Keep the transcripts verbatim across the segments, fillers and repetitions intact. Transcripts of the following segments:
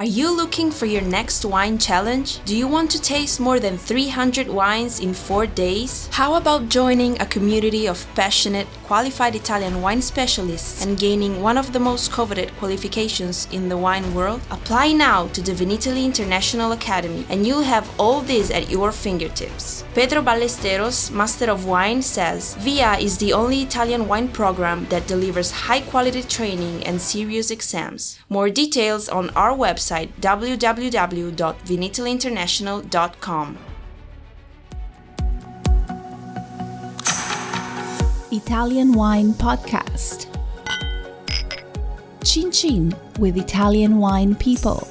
Are you looking for your next wine challenge? Do you want to taste more than three hundred wines in four days? How about joining a community of passionate, qualified Italian wine specialists and gaining one of the most coveted qualifications in the wine world? Apply now to the Vinitaly International Academy and you'll have all these at your fingertips. Pedro Ballesteros, Master of Wine, says, V I A is the only Italian wine program that delivers high-quality training and serious exams. More details on our website w w w dot vinitaly international dot com. Italian Wine Podcast. Chin Chin with Italian wine people.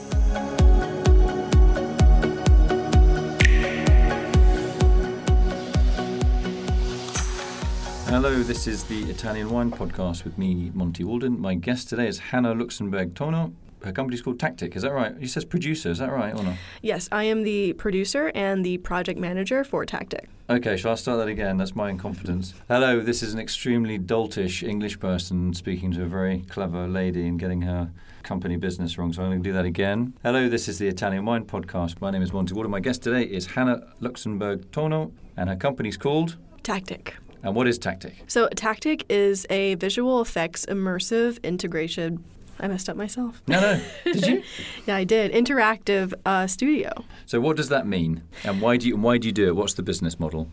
Hello, this is the Italian Wine Podcast with me, Monty Waldin. My guest today is Hannah Luxenberg Tono. Her company's called Tactic, is that right? He says producer, is that right or not? Yes, I am the producer and the project manager for Tactic. Okay, shall I start that again? That's my incompetence. Hello, this is an extremely doltish English person speaking to a very clever lady and getting her company business wrong, so I'm going to do that again. Hello, this is the Italian Wine Podcast. My name is Monty Waldin. My guest today is Hannah Luxenberg Tono, and her company's called Tactic. And what is Tactic? So Tactic is a visual effects immersive integration. I messed up myself. No, no. Did you? Yeah, I did. Interactive uh, studio. So what does that mean? And why do you why do you do it? What's the business model?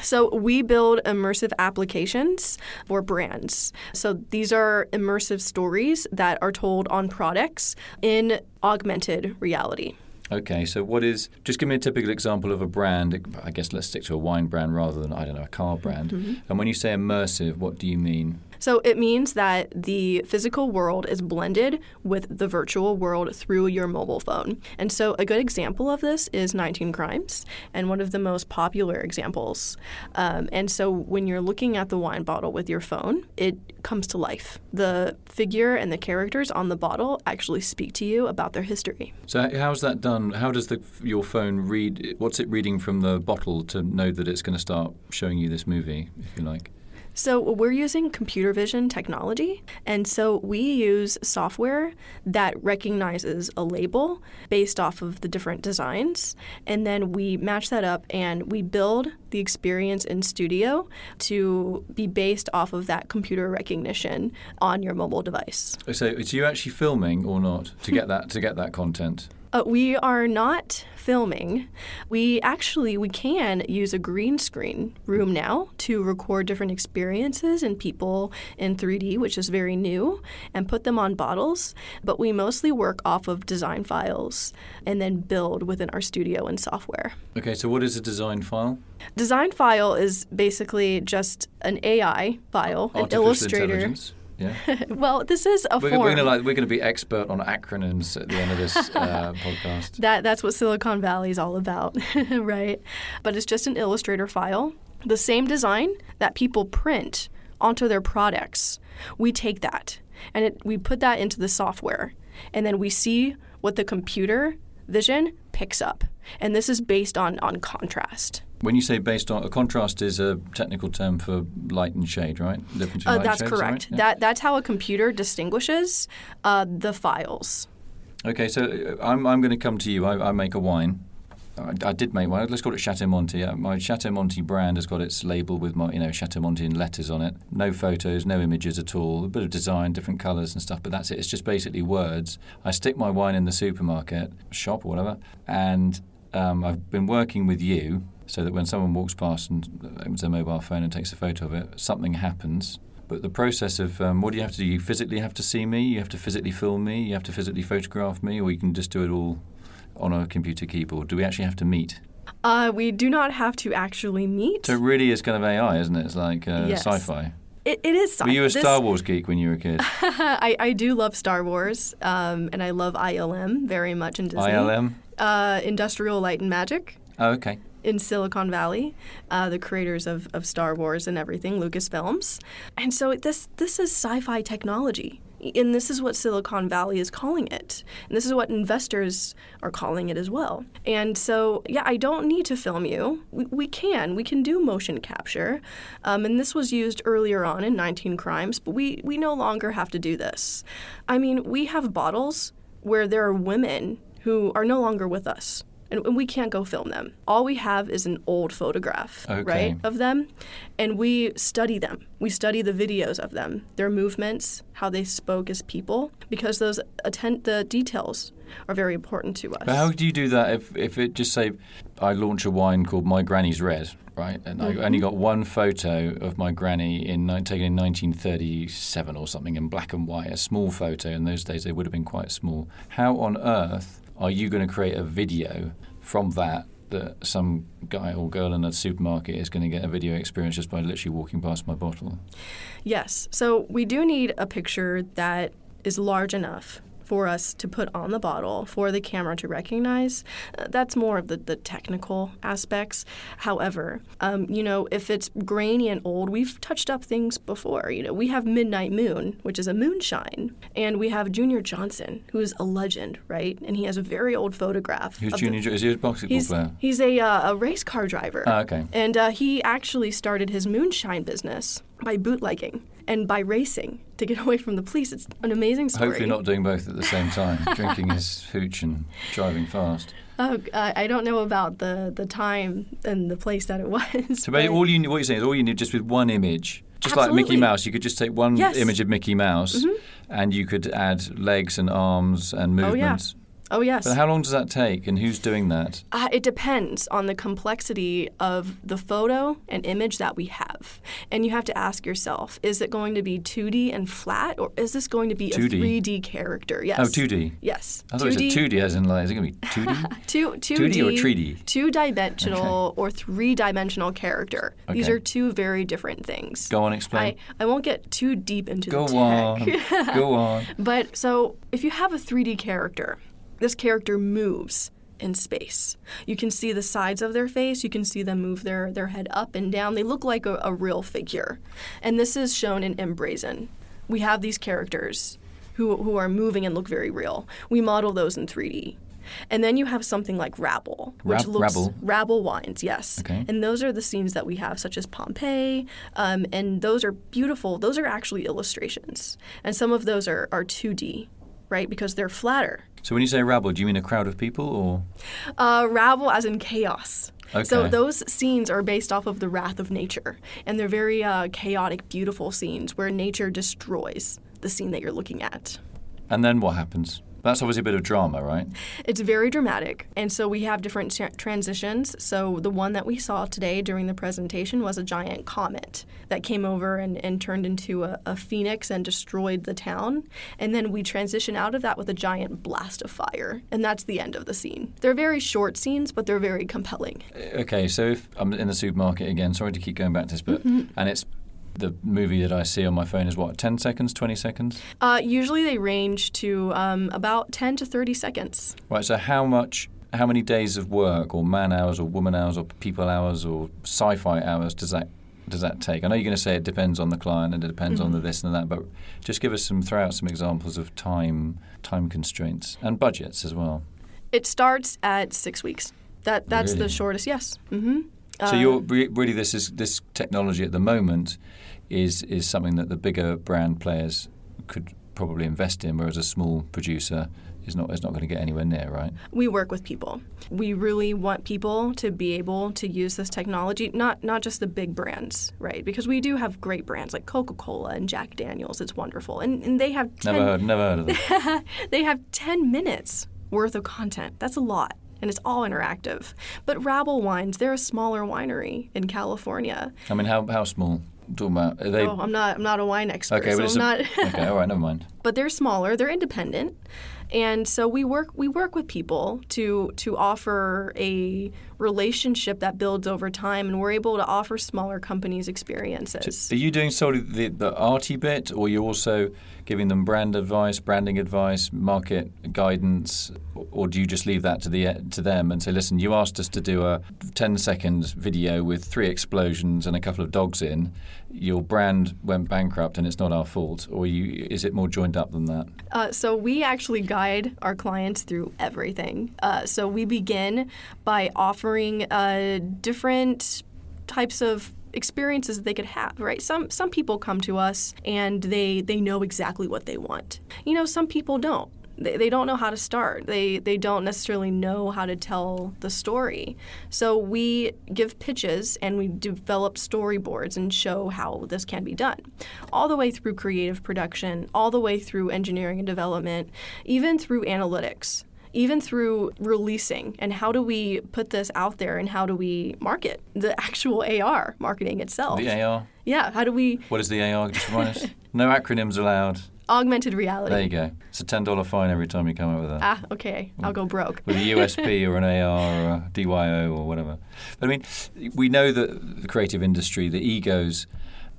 So we build immersive applications for brands. So these are immersive stories that are told on products in augmented reality. Okay, so what is, just give me a typical example of a brand. I guess let's stick to a wine brand rather than, I don't know, a car brand. Mm-hmm. And when you say immersive, what do you mean? So it means that the physical world is blended with the virtual world through your mobile phone. And so a good example of this is nineteen Crimes, and one of the most popular examples. Um, and so when you're looking at the wine bottle with your phone, it comes to life. The figure and the characters on the bottle actually speak to you about their history. So how's that done? How does the, your phone read? What's it reading from the bottle to know that it's going to start showing you this movie, if you like? So we're using computer vision technology, and so we use software that recognizes a label based off of the different designs, and then we match that up and we build the experience in studio to be based off of that computer recognition on your mobile device. So it's you actually filming or not to get that to get that content? Uh, we are not filming. We actually, we can use a green screen room now to record different experiences and people in three D, which is very new, and put them on bottles. But we mostly work off of design files and then build within our studio and software. Okay, so what is a design file? Design file is basically just an A I file, an illustrator. Yeah. Well, this is a we're, form. We're going to like, we're going to be expert on acronyms at the end of this uh, podcast. That that's what Silicon Valley is all about, right? But it's just an Illustrator file, the same design that people print onto their products. We take that and it, we put that into the software, and then we see what the computer vision picks up. And this is based on, on contrast. When you say based on, a contrast is a technical term for light and shade, right? Difference uh, light that's shade, correct. Right? Yeah. That That's how a computer distinguishes uh, the files. Okay, so I'm I'm going to come to you. I, I make a wine. I, I did make one. Let's call it Chateau Monti. My Chateau Monti brand has got its label with my, you know, Chateau Monti in letters on it. No photos, no images at all. A bit of design, different colours and stuff, but that's it. It's just basically words. I stick my wine in the supermarket, shop or whatever, and um, I've been working with you so that when someone walks past and opens their mobile phone and takes a photo of it, something happens. But the process of um, what do you have to do? You physically have to see me, you have to physically film me, you have to physically photograph me, or you can just do it all on a computer keyboard. Do we actually have to meet? Uh, we do not have to actually meet. So it really is kind of A I, isn't it? It's like uh, yes. Sci-fi. It, it is sci-fi. Were you a Star this... Wars geek when you were a kid? I, I do love Star Wars, um, and I love I L M very much in Disney. I L M? Uh, Industrial Light and Magic. Oh, okay. In Silicon Valley, uh, the creators of, of Star Wars and everything, Lucasfilms. And so this this is sci-fi technology. And this is what Silicon Valley is calling it. And this is what investors are calling it as well. And so, yeah, I don't need to film you. We, we can. We can do motion capture. Um, and this was used earlier on in nineteen Crimes, but we, we no longer have to do this. I mean, we have bottles where there are women who are no longer with us, and, and we can't go film them. All we have is an old photograph, okay. right, of them, and we study them. We study the videos of them, their movements, how they spoke as people, because those attend the details are very important to us. But how do you do that if, if it just say I launch a wine called My Granny's Red, right? And mm-hmm. I only got one photo of my granny in taken in nineteen thirty-seven or something in black and white, a small photo. In those days, they would have been quite small. How on earth are you going to create a video from that that some guy or girl in a supermarket is going to get a video experience just by literally walking past my bottle? Yes. So we do need a picture that is large enough for us to put on the bottle, for the camera to recognize. Uh, that's more of the, the technical aspects. However, um, you know, if it's grainy and old, we've touched up things before. You know, we have Midnight Moon, which is a moonshine, and we have Junior Johnson, who is a legend, right? And he has a very old photograph. Who's Junior Johnson? Is he a basketball player? He's a, uh, a race car driver. Oh, okay. And uh, he actually started his moonshine business by bootlegging and by racing to get away from the police. It's an amazing story. Hopefully not doing both at the same time, drinking his hooch and driving fast. Oh, uh, I don't know about the, the time and the place that it was. So but all you, what you're saying is all you need just with one image, just absolutely. Like Mickey Mouse, you could just take one yes. image of Mickey Mouse mm-hmm. and you could add legs and arms and movements. Oh, yeah. Oh, yes. But how long does that take, and who's doing that? Uh, it depends on the complexity of the photo and image that we have. And you have to ask yourself, is it going to be two D and flat, or is this going to be two D. A three D character? Yes. Oh, two D. Yes. I thought two D. It said two D as in, like, is it going to be two D? two, two D? two D or three D? Two-dimensional okay. or three-dimensional character. Okay. These are two very different things. Go on, explain. I, I won't get too deep into Go the tech. Go on. Go on. But so if you have a three D character, this character moves in space. You can see the sides of their face. You can see them move their, their head up and down. They look like a, a real figure. And this is shown in Embrazen. We have these characters who, who are moving and look very real. We model those in three D. And then you have something like Rabble, which Rab- looks Rabble. Rabble Wines, yes. Okay. And those are the scenes that we have, such as Pompeii, um, and those are beautiful. Those are actually illustrations. And some of those are, are two D, right, because they're flatter. So when you say rabble, do you mean a crowd of people or? Uh, rabble as in chaos. Okay. So those scenes are based off of the wrath of nature. And they're very uh, chaotic, beautiful scenes where nature destroys the scene that you're looking at. And then what happens? That's obviously a bit of drama, right? It's very dramatic. And so we have different tra- transitions. So the one that we saw today during the presentation was a giant comet that came over and, and turned into a, a phoenix and destroyed the town. And then we transition out of that with a giant blast of fire. And that's the end of the scene. They're very short scenes, but they're very compelling. Okay, so if I'm in the supermarket again, sorry to keep going back to this, but mm-hmm. and it's the movie that I see on my phone is what, ten seconds, twenty seconds? Uh, usually they range to um, about ten to thirty seconds. Right, so how much, how many days of work or man hours or woman hours or people hours or sci-fi hours does that does that take? I know you're going to say it depends on the client and it depends mm-hmm. on the this and that, but just give us some, throw out some examples of time, time constraints and budgets as well. It starts at six weeks. That That's really? The shortest, yes. Mm-hmm. So you're really this is this technology at the moment is is something that the bigger brand players could probably invest in, whereas a small producer is not is not going to get anywhere near, right? We work with people. We really want people to be able to use this technology, not not just the big brands, right? Because we do have great brands like Coca-Cola and Jack Daniel's. It's wonderful, and and they have ten, never heard never heard of them. They have ten minutes worth of content. That's a lot. And it's all interactive. But Rabble Wines, they're a smaller winery in California. I mean, how how small? Talking about, are they... Oh, I'm not I'm not a wine expert, okay, so but it's I'm not... A... Okay, all right, never mind. But they're smaller, they're independent. And so we work we work with people to to offer a relationship that builds over time, and we're able to offer smaller companies experiences. So are you doing solely the, the arty bit, or you're also giving them brand advice, branding advice, market guidance, or do you just leave that to the to them and say, listen, you asked us to do a ten-second video with three explosions and a couple of dogs in. Your brand went bankrupt and it's not our fault, or you, is it more joined up than that? Uh, so we actually guide our clients through everything. Uh, so we begin by offering uh, different types of experiences that they could have, right? Some some people come to us and they, they know exactly what they want. You know, some people don't. they, they don't know how to start. They they don't necessarily know how to tell the story. So we give pitches and we develop storyboards and show how this can be done, all the way through creative production, all the way through engineering and development, even through analytics, even through releasing and how do we put this out there and how do we market the actual A R, marketing itself. The A R? Yeah, how do we... What is the A R? Just remind us. No acronyms allowed. Augmented reality. There you go. It's a ten dollars fine every time you come up with that. Ah, okay. I'll go broke. With a U S P or an A R or a D Y O or whatever. But I mean, we know that the creative industry, the egos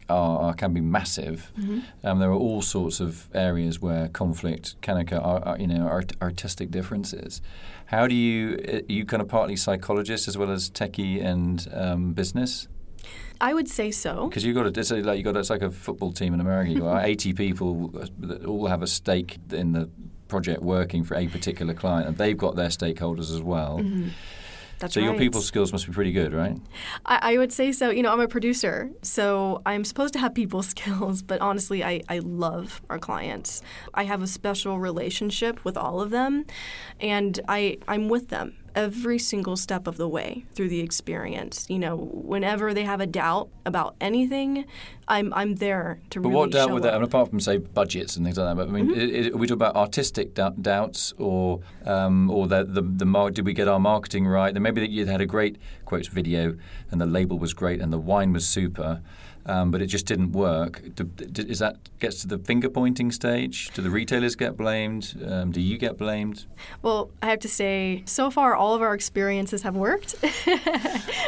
are can be massive. Mm-hmm. Um, there are all sorts of areas where conflict can occur, are, are, you know, art, artistic differences. How do you, are you kind of partly psychologist as well as techie and um, business? I would say so. Because you've got a, it's like you got it's like a football team in America. You've got eighty people that all have a stake in the project working for a particular client, and they've got their stakeholders as well. Mm-hmm. That's so right. Your people skills must be pretty good, right? I, I would say so. You know, I'm a producer, so I'm supposed to have people skills, but honestly, I, I love our clients. I have a special relationship with all of them, and I, I'm with them every single step of the way through the experience. You know, whenever they have a doubt about anything, I'm I'm there to but really show But what doubt would that, I mean, apart from, say, budgets and things like that, but I mean, mm-hmm. is, are we talking about artistic d- doubts or um, or the, the, the mar- did we get our marketing right? Then maybe you had a great, quotes, video and the label was great and the wine was super. Um, but it just didn't work. Is that gets to the finger pointing stage? Do the retailers get blamed? Um, do you get blamed? Well, I have to say, so far all of our experiences have worked.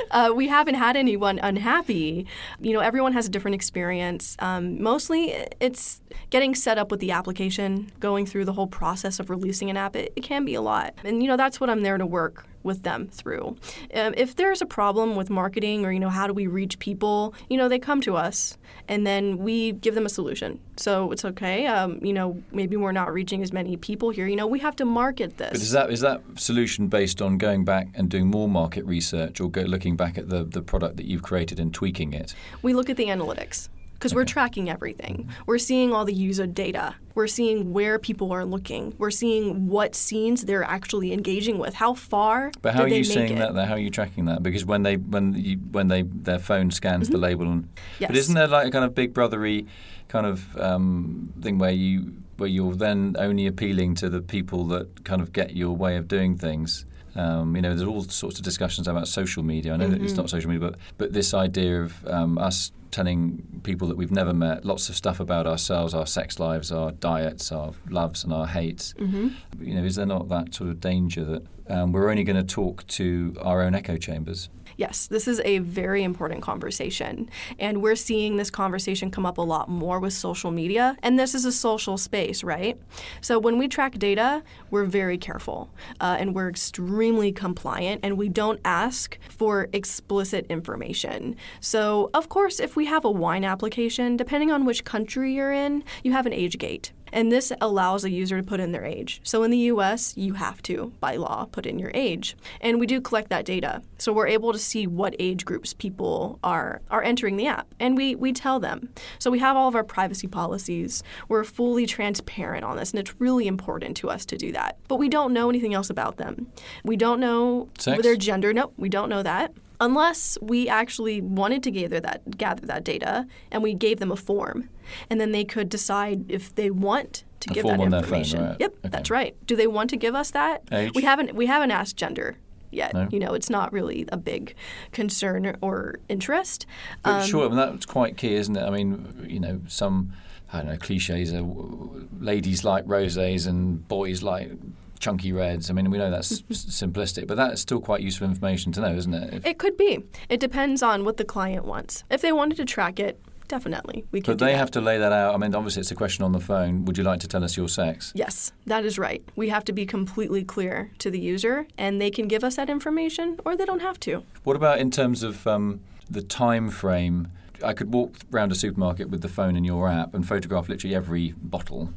uh, we haven't had anyone unhappy. You know, everyone has a different experience. Um, mostly, it's getting set up with the application, going through the whole process of releasing an app. It, it can be a lot, and you know that's what I'm there to work with them through. Um, if there's a problem with marketing or, you know, how do we reach people, you know, they come to us and then we give them a solution. So it's okay. Um, you know, maybe we're not reaching as many people here. You know, we have to market this. But is that is that solution based on going back and doing more market research or go looking back at the, the product that you've created and tweaking it? We look at the analytics. Because okay. We're tracking everything. We're seeing all the user data. We're seeing where people are looking. We're seeing what scenes they're actually engaging with. How far But how did are they you seeing it? That? Though? How are you tracking that? Because when they when you, when they their phone scans mm-hmm. the label and yes. But isn't there like a kind of big brothery kind of um, thing where you where you're then only appealing to the people that kind of get your way of doing things? Um, you know, there's all sorts of discussions about social media. I know mm-hmm. that it's not social media, but, but this idea of um, us telling people that we've never met lots of stuff about ourselves, our sex lives, our diets, our loves and our hates. Mm-hmm. You know, is there not that sort of danger that um, we're only going to talk to our own echo chambers? Yes, this is a very important conversation, and we're seeing this conversation come up a lot more with social media, and this is a social space, right? So when we track data, we're very careful, uh, and we're extremely compliant, and we don't ask for explicit information. So, of course, if we have a wine application, depending on which country you're in, you have an age gate. And this allows a user to put in their age. So in the U S, you have to, by law, put in your age. And we do collect that data. So we're able to see what age groups people are are entering the app. And we, we tell them. So we have all of our privacy policies. We're fully transparent on this. And it's really important to us to do that. But we don't know anything else about them. We don't know Sex? Their gender. No, we don't know that. Unless we actually wanted to gather that gather that data and we gave them a form. And then they could decide if they want to a give that information. Phone, right? Yep, okay. That's right. Do they want to give us that? Age? We haven't we haven't asked gender yet. No. You know, it's not really a big concern or interest. But um, sure, I mean, that's quite key, isn't it? I mean, you know, some I don't know cliches are ladies like rosés and boys like chunky reds. I mean, we know that's simplistic, but that's still quite useful information to know, isn't it? If, it could be. It depends on what the client wants. If they wanted to track it, definitely, we could. But they have to lay that out. I mean, obviously, it's a question on the phone. Would you like to tell us your sex? Yes, that is right. We have to be completely clear to the user, and they can give us that information, or they don't have to. What about in terms of um, the time frame? I could walk around a supermarket with the phone in your app and photograph literally every bottle.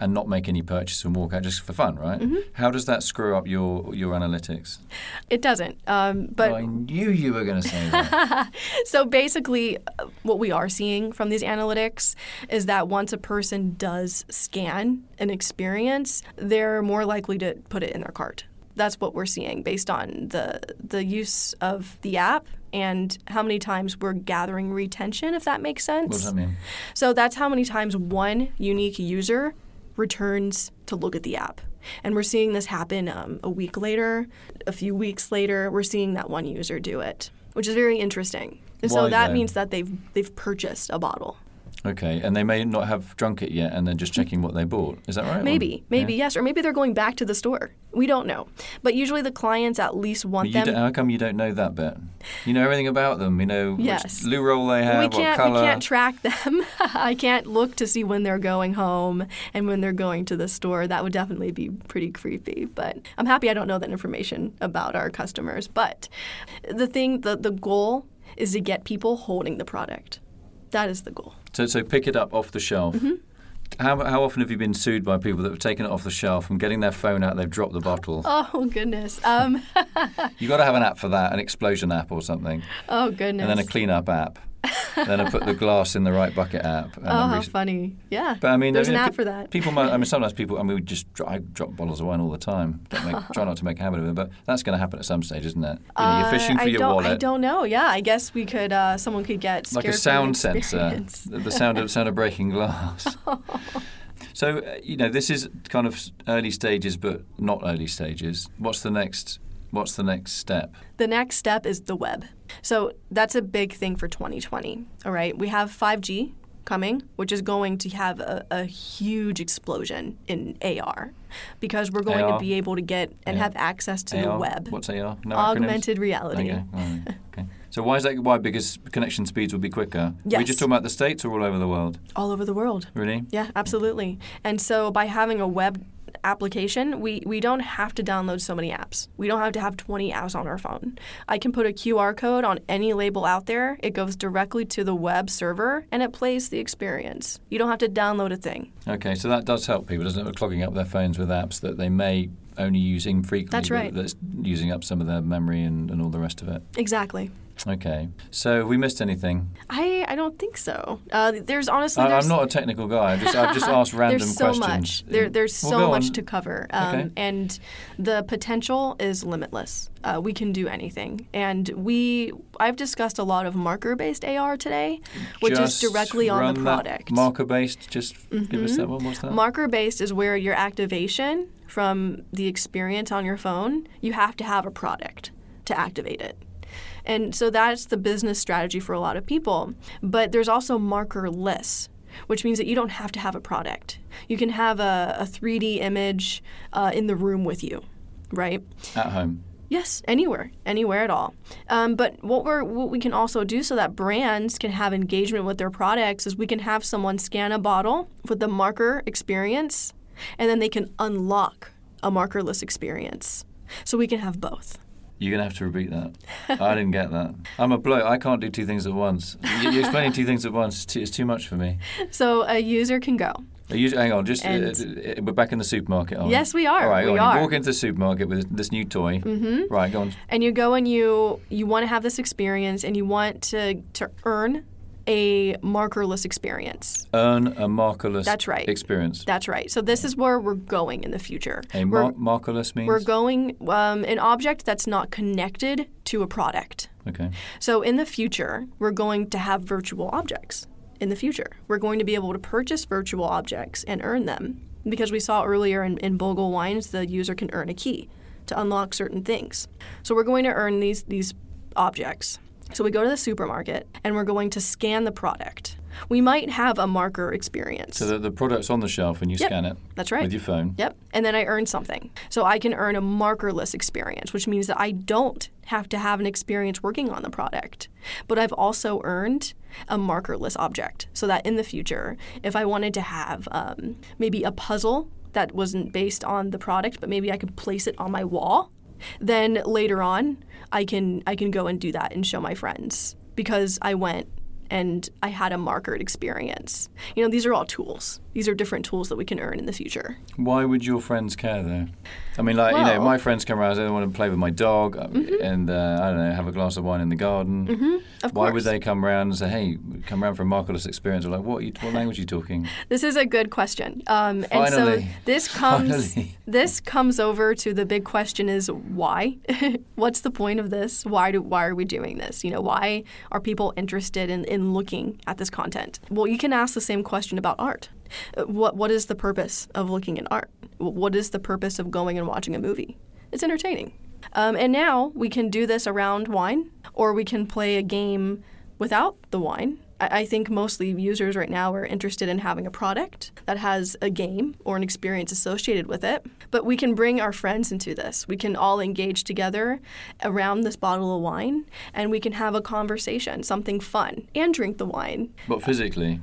and not make any purchase and walk out just for fun, right? Mm-hmm. How does that screw up your your analytics? It doesn't. Um, but well, I knew you were going to say that. So basically, what we are seeing from these analytics is that once a person does scan an experience, they're more likely to put it in their cart. That's what we're seeing based on the the use of the app and how many times we're gathering retention, if that makes sense. What does that mean? So that's how many times one unique user returns to look at the app. And we're seeing this happen um, a week later, a few weeks later. We're seeing that one user do it, which is very interesting. And Why so that though? means that they've they've purchased a bottle. Okay, and they may not have drunk it yet, and they're just checking what they bought. Is that right? Maybe, or, maybe, yeah. yes. Or maybe they're going back to the store. We don't know. But usually the clients at least want but you them. How come you don't know that bit? You know everything about them. You know yes. which loo roll they have, we what colour. We can't track them. I can't look to see when they're going home and when they're going to the store. That would definitely be pretty creepy. But I'm happy I don't know that information about our customers. But the thing, the, the goal is to get people holding the product. That is the goal. So, so pick it up off the shelf. Mm-hmm. How how often have you been sued by people that have taken it off the shelf and getting their phone out, they've dropped the bottle? Oh, goodness. Um, you got to have an app for that, an explosion app or something. Oh, goodness. And then a clean-up app. Then I put the glass in the right bucket app. And oh, re- how funny. Yeah. But I mean, there's I mean, an app for that. People might, I mean, sometimes people, I mean, we just I drop bottles of wine all the time. Don't make, try not to make a habit of it, but that's going to happen at some stage, isn't it? You uh, know, you're fishing for I your don't, wallet. I don't know. Yeah, I guess we could, uh, someone could get scared. Like a sound sensor. The sound of, sound of breaking glass. Oh. So, uh, you know, this is kind of early stages, but not early stages. What's the next? What's the next step? The next step is the web. So that's a big thing for twenty twenty, all right? We have five G coming, which is going to have a, a huge explosion in A R because we're going A R to be able to get and yeah. have access to A R the web. What's A R? No Augmented acronyms? Reality. Okay. Right. Okay. So why is that? Why? Because connection speeds will be quicker. Yes. Are we just talking about the States or all over the world? All over the world. Really? Yeah, absolutely. And so by having a web application, we, we don't have to download so many apps. We don't have to have twenty apps on our phone. I can put a Q R code on any label out there. It goes directly to the web server, and it plays the experience. You don't have to download a thing. Okay, so that does help people, doesn't it? Clogging up their phones with apps that they may only use infrequently. That's right. That's using up some of their memory and, and all the rest of it. Exactly. Okay. So have we missed anything? I, I don't think so. Uh, there's honestly... There's, I'm not a technical guy. I've just, I've just asked random there's so questions. Much. There, there's well, so much on. to cover. Um, okay. And the potential is limitless. Uh, we can do anything. And we... I've discussed a lot of marker-based A R today, which just is directly on the product. Marker-based? Just mm-hmm. give us that one. What's that? Marker-based is where your activation from the experience on your phone, you have to have a product to activate it. And so that's the business strategy for a lot of people. But there's also markerless, which means that you don't have to have a product. You can have a, a three D image uh, in the room with you, right? At home. Yes, anywhere, anywhere at all. Um, but what we're what we can also do so that brands can have engagement with their products is we can have someone scan a bottle with the marker experience, and then they can unlock a markerless experience. So we can have both. You're going to have to repeat that. I didn't get that. I'm a bloke. I can't do two things at once. You're explaining two things at once. It's too, it's too much for me. So a user can go. A user, hang on. Just and uh, We're back in the supermarket, aren't we? Yes, we are. All right, we are. You walk into the supermarket with this new toy. Mm-hmm. Right, go on. And you go and you you want to have this experience and you want to, to earn a markerless experience. Earn a markerless That's right. experience. That's right. So this is where we're going in the future. A mar- markerless means? We're going um, an object that's not connected to a product. Okay. So in the future, we're going to have virtual objects. In the future, we're going to be able to purchase virtual objects and earn them. Because we saw earlier in, in Bogle Wines, the user can earn a key to unlock certain things. So we're going to earn these these objects. So we go to the supermarket, and we're going to scan the product. We might have a marker experience. So the, the product's on the shelf, and you yep, scan it. That's right. With your phone. Yep. And then I earn something. So I can earn a markerless experience, which means that I don't have to have an experience working on the product. But I've also earned a markerless object so that in the future, if I wanted to have um, maybe a puzzle that wasn't based on the product, but maybe I could place it on my wall, then later on, I can I can go and do that and show my friends because I went and I had a marketed experience. You know, these are all tools. These are different tools that we can earn in the future. Why would your friends care, though? I mean, like, well, you know, my friends come around, they want to play with my dog mm-hmm. and, uh, I don't know, have a glass of wine in the garden. Mm-hmm. Of Why course. would they come around and say, hey, come around for a marketless experience? Or like, what, are you, what language are you talking? This is a good question. Um, Finally. And so this comes, Finally. this comes over to the big question is why? What's the point of this? Why do why are we doing this? You know, why are people interested in, in looking at this content? Well, you can ask the same question about art. What What is the purpose of looking at art? What is the purpose of going and watching a movie? It's entertaining. Um, and now we can do this around wine, or we can play a game without the wine. I, I think mostly users right now are interested in having a product that has a game or an experience associated with it. But we can bring our friends into this. We can all engage together around this bottle of wine, and we can have a conversation, something fun, and drink the wine. But physically...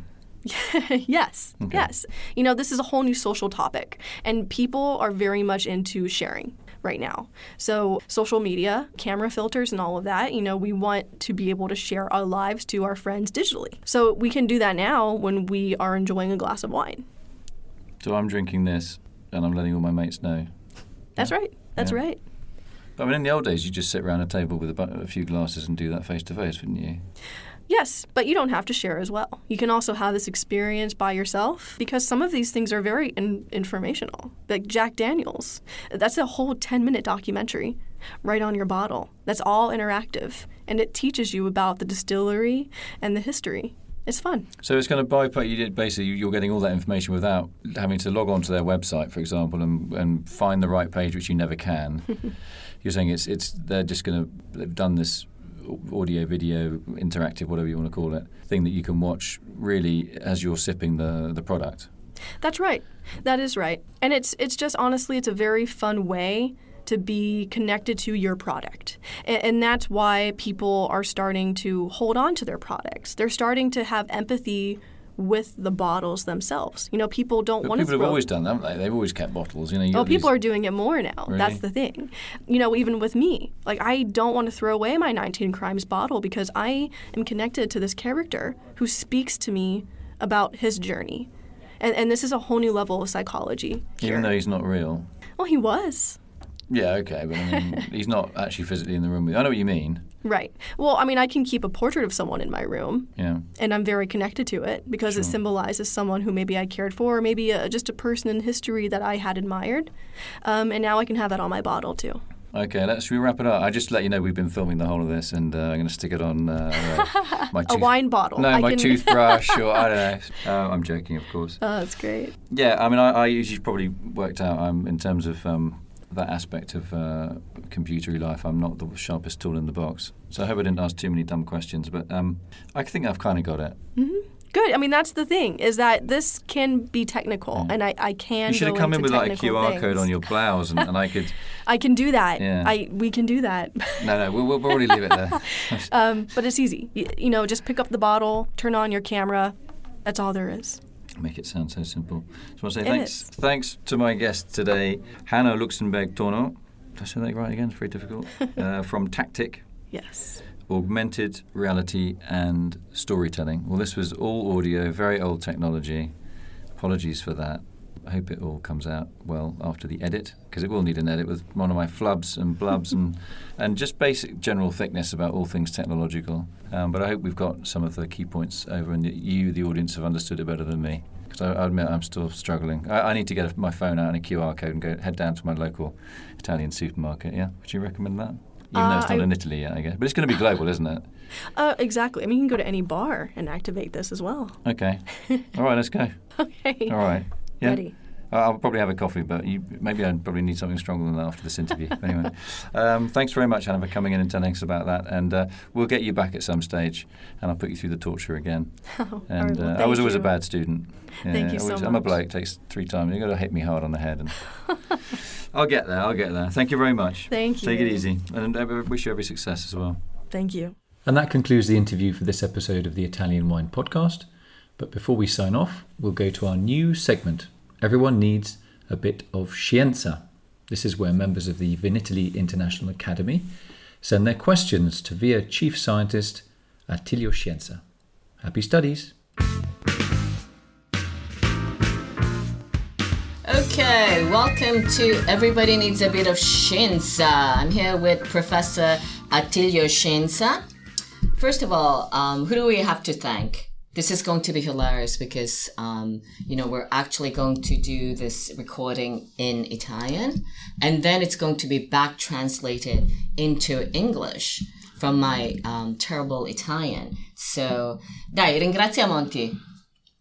yes, okay. yes. You know, this is a whole new social topic, and people are very much into sharing right now. So social media, camera filters, and all of that, you know, we want to be able to share our lives to our friends digitally. So we can do that now when we are enjoying a glass of wine. So I'm drinking this, and I'm letting all my mates know. That's yeah. right. That's yeah. right. I mean, in the old days, you just sit around a table with a few glasses and do that face-to-face, wouldn't you? Yes, but you don't have to share as well. You can also have this experience by yourself because some of these things are very in- informational. Like Jack Daniel's, that's a whole ten-minute documentary right on your bottle. That's all interactive, and it teaches you about the distillery and the history. It's fun. So it's going to bypass you. Did basically you're getting all that information without having to log on to their website, for example, and, and find the right page, which you never can. You're saying it's it's they're just going to they've done this audio, video, interactive, whatever you want to call it, thing that you can watch really as you're sipping the the product. That's right. That is right. And it's it's just honestly, it's a very fun way to be connected to your product. And, and that's why people are starting to hold on to their products. They're starting to have empathy with the bottles themselves. You know, people don't want to throw... People have always done that, haven't they? They've always kept bottles. You know, you oh, people these... are doing it more now. Really? That's the thing. You know, even with me. Like, I don't want to throw away my nineteen Crimes bottle because I am connected to this character who speaks to me about his journey. And, and this is a whole new level of psychology here. Even though he's not real. Well, he was. Yeah, okay, but I mean, he's not actually physically in the room with you. I know what you mean. Right. Well, I mean, I can keep a portrait of someone in my room, yeah, and I'm very connected to it because sure. it symbolizes someone who maybe I cared for, or maybe a, just a person in history that I had admired, um, and now I can have that on my bottle too. Okay, let's we wrap it up. I just let you know we've been filming the whole of this, and uh, I'm going to stick it on uh, my tooth- a wine bottle. No, I my can... toothbrush, or I don't know. Uh, I'm joking, of course. Oh, that's great. Yeah, I mean, I, I usually probably worked out um, in terms of. Um, that aspect of uh, computery life, I'm not the sharpest tool in the box. So I hope I didn't ask too many dumb questions, but um, I think I've kind of got it. Mm-hmm. Good. I mean, that's the thing, is that this can be technical, yeah. and I, I can go into technical things. You should have come in with like a Q R code on your blouse, and, and I could... I can do that. Yeah. I We can do that. no, no, we'll, we'll probably leave it there. um, but it's easy. You, you know, just pick up the bottle, turn on your camera. That's all there is. Make it sound so simple. So I want to say thanks, thanks to my guest today, Hannah Luxenberg Tono. Did I say that right again? It's very difficult. uh, from Tactic. Yes. Augmented reality and storytelling. Well, this was all audio, very old technology. Apologies for that. I hope it all comes out well after the edit, because it will need an edit with one of my flubs and blubs and and just basic general thickness about all things technological. Um, but I hope we've got some of the key points over, and you, the audience, have understood it better than me. Because I, I admit I'm still struggling. I, I need to get my phone out and a Q R code and go head down to my local Italian supermarket. Yeah, would you recommend that? Even uh, though it's not I, in Italy yet, I guess. But it's going to be global, isn't it? Uh, exactly. I mean, you can go to any bar and activate this as well. Okay. All right, let's go. Okay. All right. Yeah. Ready. I'll probably have a coffee, but you, maybe I probably need something stronger than that after this interview. Anyway, um, thanks very much, Hannah, for coming in and telling us about that. And uh, we'll get you back at some stage, and I'll put you through the torture again. Oh, and well, uh, I was always you. a bad student. Yeah, thank you so always, much. I'm a bloke. It takes three times. You've got to hit me hard on the head. And I'll get there. I'll get there. Thank you very much. Thank you. Take it easy. And I wish you every success as well. Thank you. And that concludes the interview for this episode of the Italian Wine Podcast. But before we sign off, we'll go to our new segment. Everyone needs a bit of scienza. This is where members of the Vinitaly International Academy send their questions to V I A Chief Scientist Attilio Scienza. Happy studies. Okay, welcome to Everybody Needs a Bit of Scienza. I'm here with Professor Attilio Scienza. First of all, um, who do we have to thank? This is going to be hilarious because, um, you know, we're actually going to do this recording in Italian, and then it's going to be back translated into English from my um, terrible Italian. So, dai, ringrazia Monty.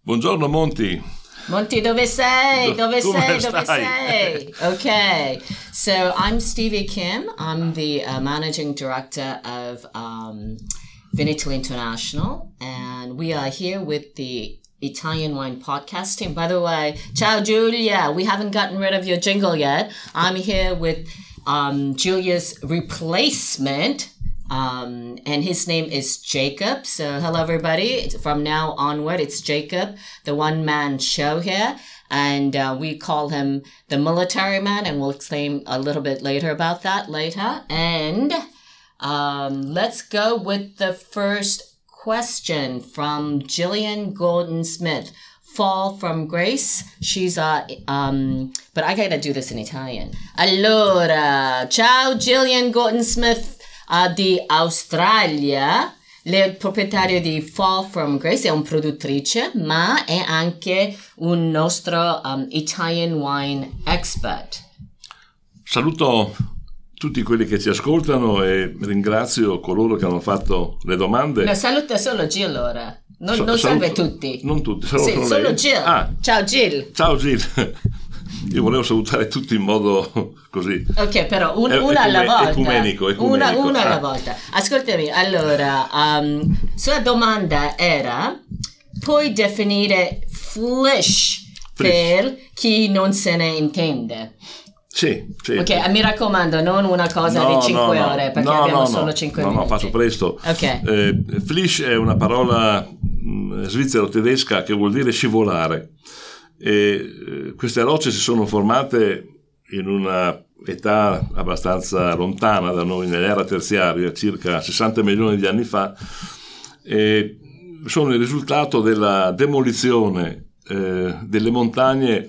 Buongiorno, Monty. Monty, dove sei? Dove sei? Dove sei? Okay. So, I'm Stevie Kim. I'm the uh, managing director of... Um, Vinitaly International, and we are here with the Italian wine podcast team. By the way, ciao Giulia, we haven't gotten rid of your jingle yet. I'm here with um, Giulia's replacement, um, and his name is Jacob. So hello everybody, from now onward it's Jacob, the one-man show here, and uh, we call him the military man, and we'll explain a little bit later about that later. And... Um, let's go with the first question from Jillian Gordon-Smith. Fall from Grace. She's uh um but I gotta do this in Italian. Allora, ciao Jillian Gordon-Smith uh, di Australia. Lei è il proprietario di Fall from Grace, è un produttrice, ma è anche un nostro um, Italian wine expert. Saluto tutti quelli che ci ascoltano e ringrazio coloro che hanno fatto le domande. No, saluta solo Jill ora. Non, Sa- non salve tutti. Non tutti, saluto sì, solo, solo lei. Jill. Ah. Ciao Jill. Ciao Jill. Io volevo salutare tutti in modo così. Ok, però un, una ecume- alla volta. Ecumenico, ecumenico. Una, una ah. alla volta. Ascoltami, allora, um, sua domanda era, puoi definire flish, flish per chi non se ne intende? Sì, sì. Ok, mi raccomando, non una cosa no, di cinque no, ore, perché no, abbiamo no, solo cinque no, minuti. No, no, faccio presto. Okay. Eh, Flish è una parola mh, svizzero-tedesca che vuol dire scivolare. E, eh, queste rocce si sono formate in una età abbastanza lontana da noi, nell'era terziaria, circa sessanta milioni di anni fa, e sono il risultato della demolizione eh, delle montagne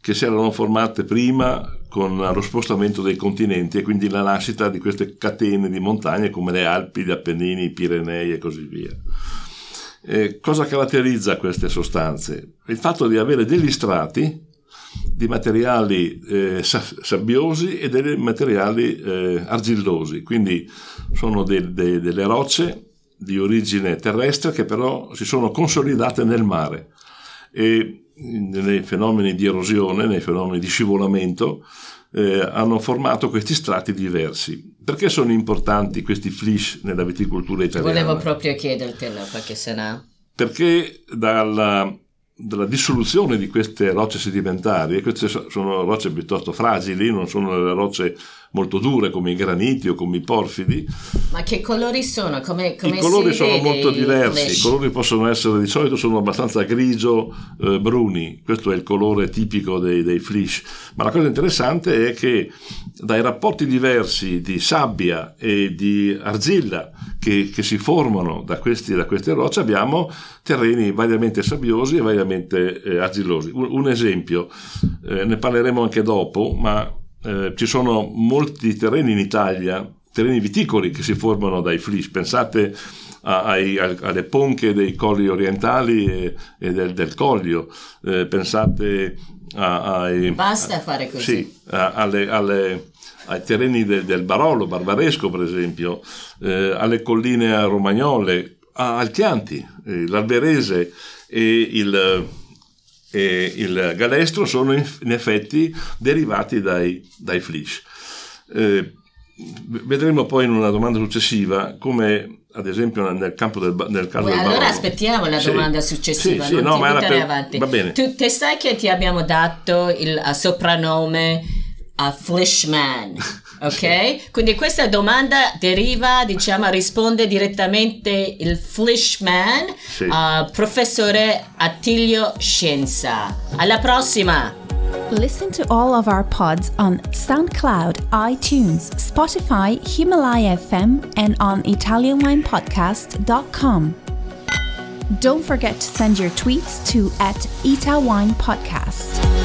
che si erano formate prima con lo spostamento dei continenti e quindi la nascita di queste catene di montagne come le Alpi, gli Appennini, i Pirenei e così via. Eh, cosa caratterizza queste sostanze? Il fatto di avere degli strati di materiali eh, sabbiosi e dei materiali eh, argillosi, quindi sono de- de- delle rocce di origine terrestre che però si sono consolidate nel mare e nei fenomeni di erosione, nei fenomeni di scivolamento, eh, hanno formato questi strati diversi. Perché sono importanti questi flish nella viticoltura italiana? Volevo proprio chiedertelo, perché sennò... Perché dalla, dalla dissoluzione di queste rocce sedimentarie, queste sono rocce piuttosto fragili, non sono le rocce molto dure come i graniti o come i porfidi. Ma che colori sono? Come, come I colori sono molto diversi, flash. I colori possono essere, di solito sono abbastanza grigio eh, bruni, questo è il colore tipico dei, dei flish, ma la cosa interessante è che dai rapporti diversi di sabbia e di argilla che, che si formano da, questi, da queste rocce abbiamo terreni variamente sabbiosi e variamente eh, argillosi. Un, un esempio, eh, ne parleremo anche dopo, ma Eh, ci sono molti terreni in Italia, terreni viticoli che si formano dai flish. Pensate a, ai, a, alle ponche dei colli orientali e, e del, del Collio, eh, pensate a, ai, basta fare così. Sì, a, alle, alle, ai terreni de, del Barolo, Barbaresco per esempio, eh, alle colline romagnole, a, al Chianti, eh, l'Alberese e il... e il Galestro sono in effetti derivati dai, dai flish. Eh, vedremo poi in una domanda successiva come ad esempio nel campo del, nel caso Beh, del allora Barolo. Aspettiamo la domanda sì. successiva sì, non sì, ti no, ma per... avanti. Va bene. Tu te sai che ti abbiamo dato il uh, soprannome uh, Flishman, ok? Sì. Quindi questa domanda deriva, diciamo, risponde direttamente il Flishman, sì. uh, professore Attilio Scienza. Alla prossima! Listen to all of our pods on SoundCloud, iTunes, Spotify, Himalaya F M and on Italian Wine Podcast dot com. Don't forget to send your tweets to at Itawine Podcast.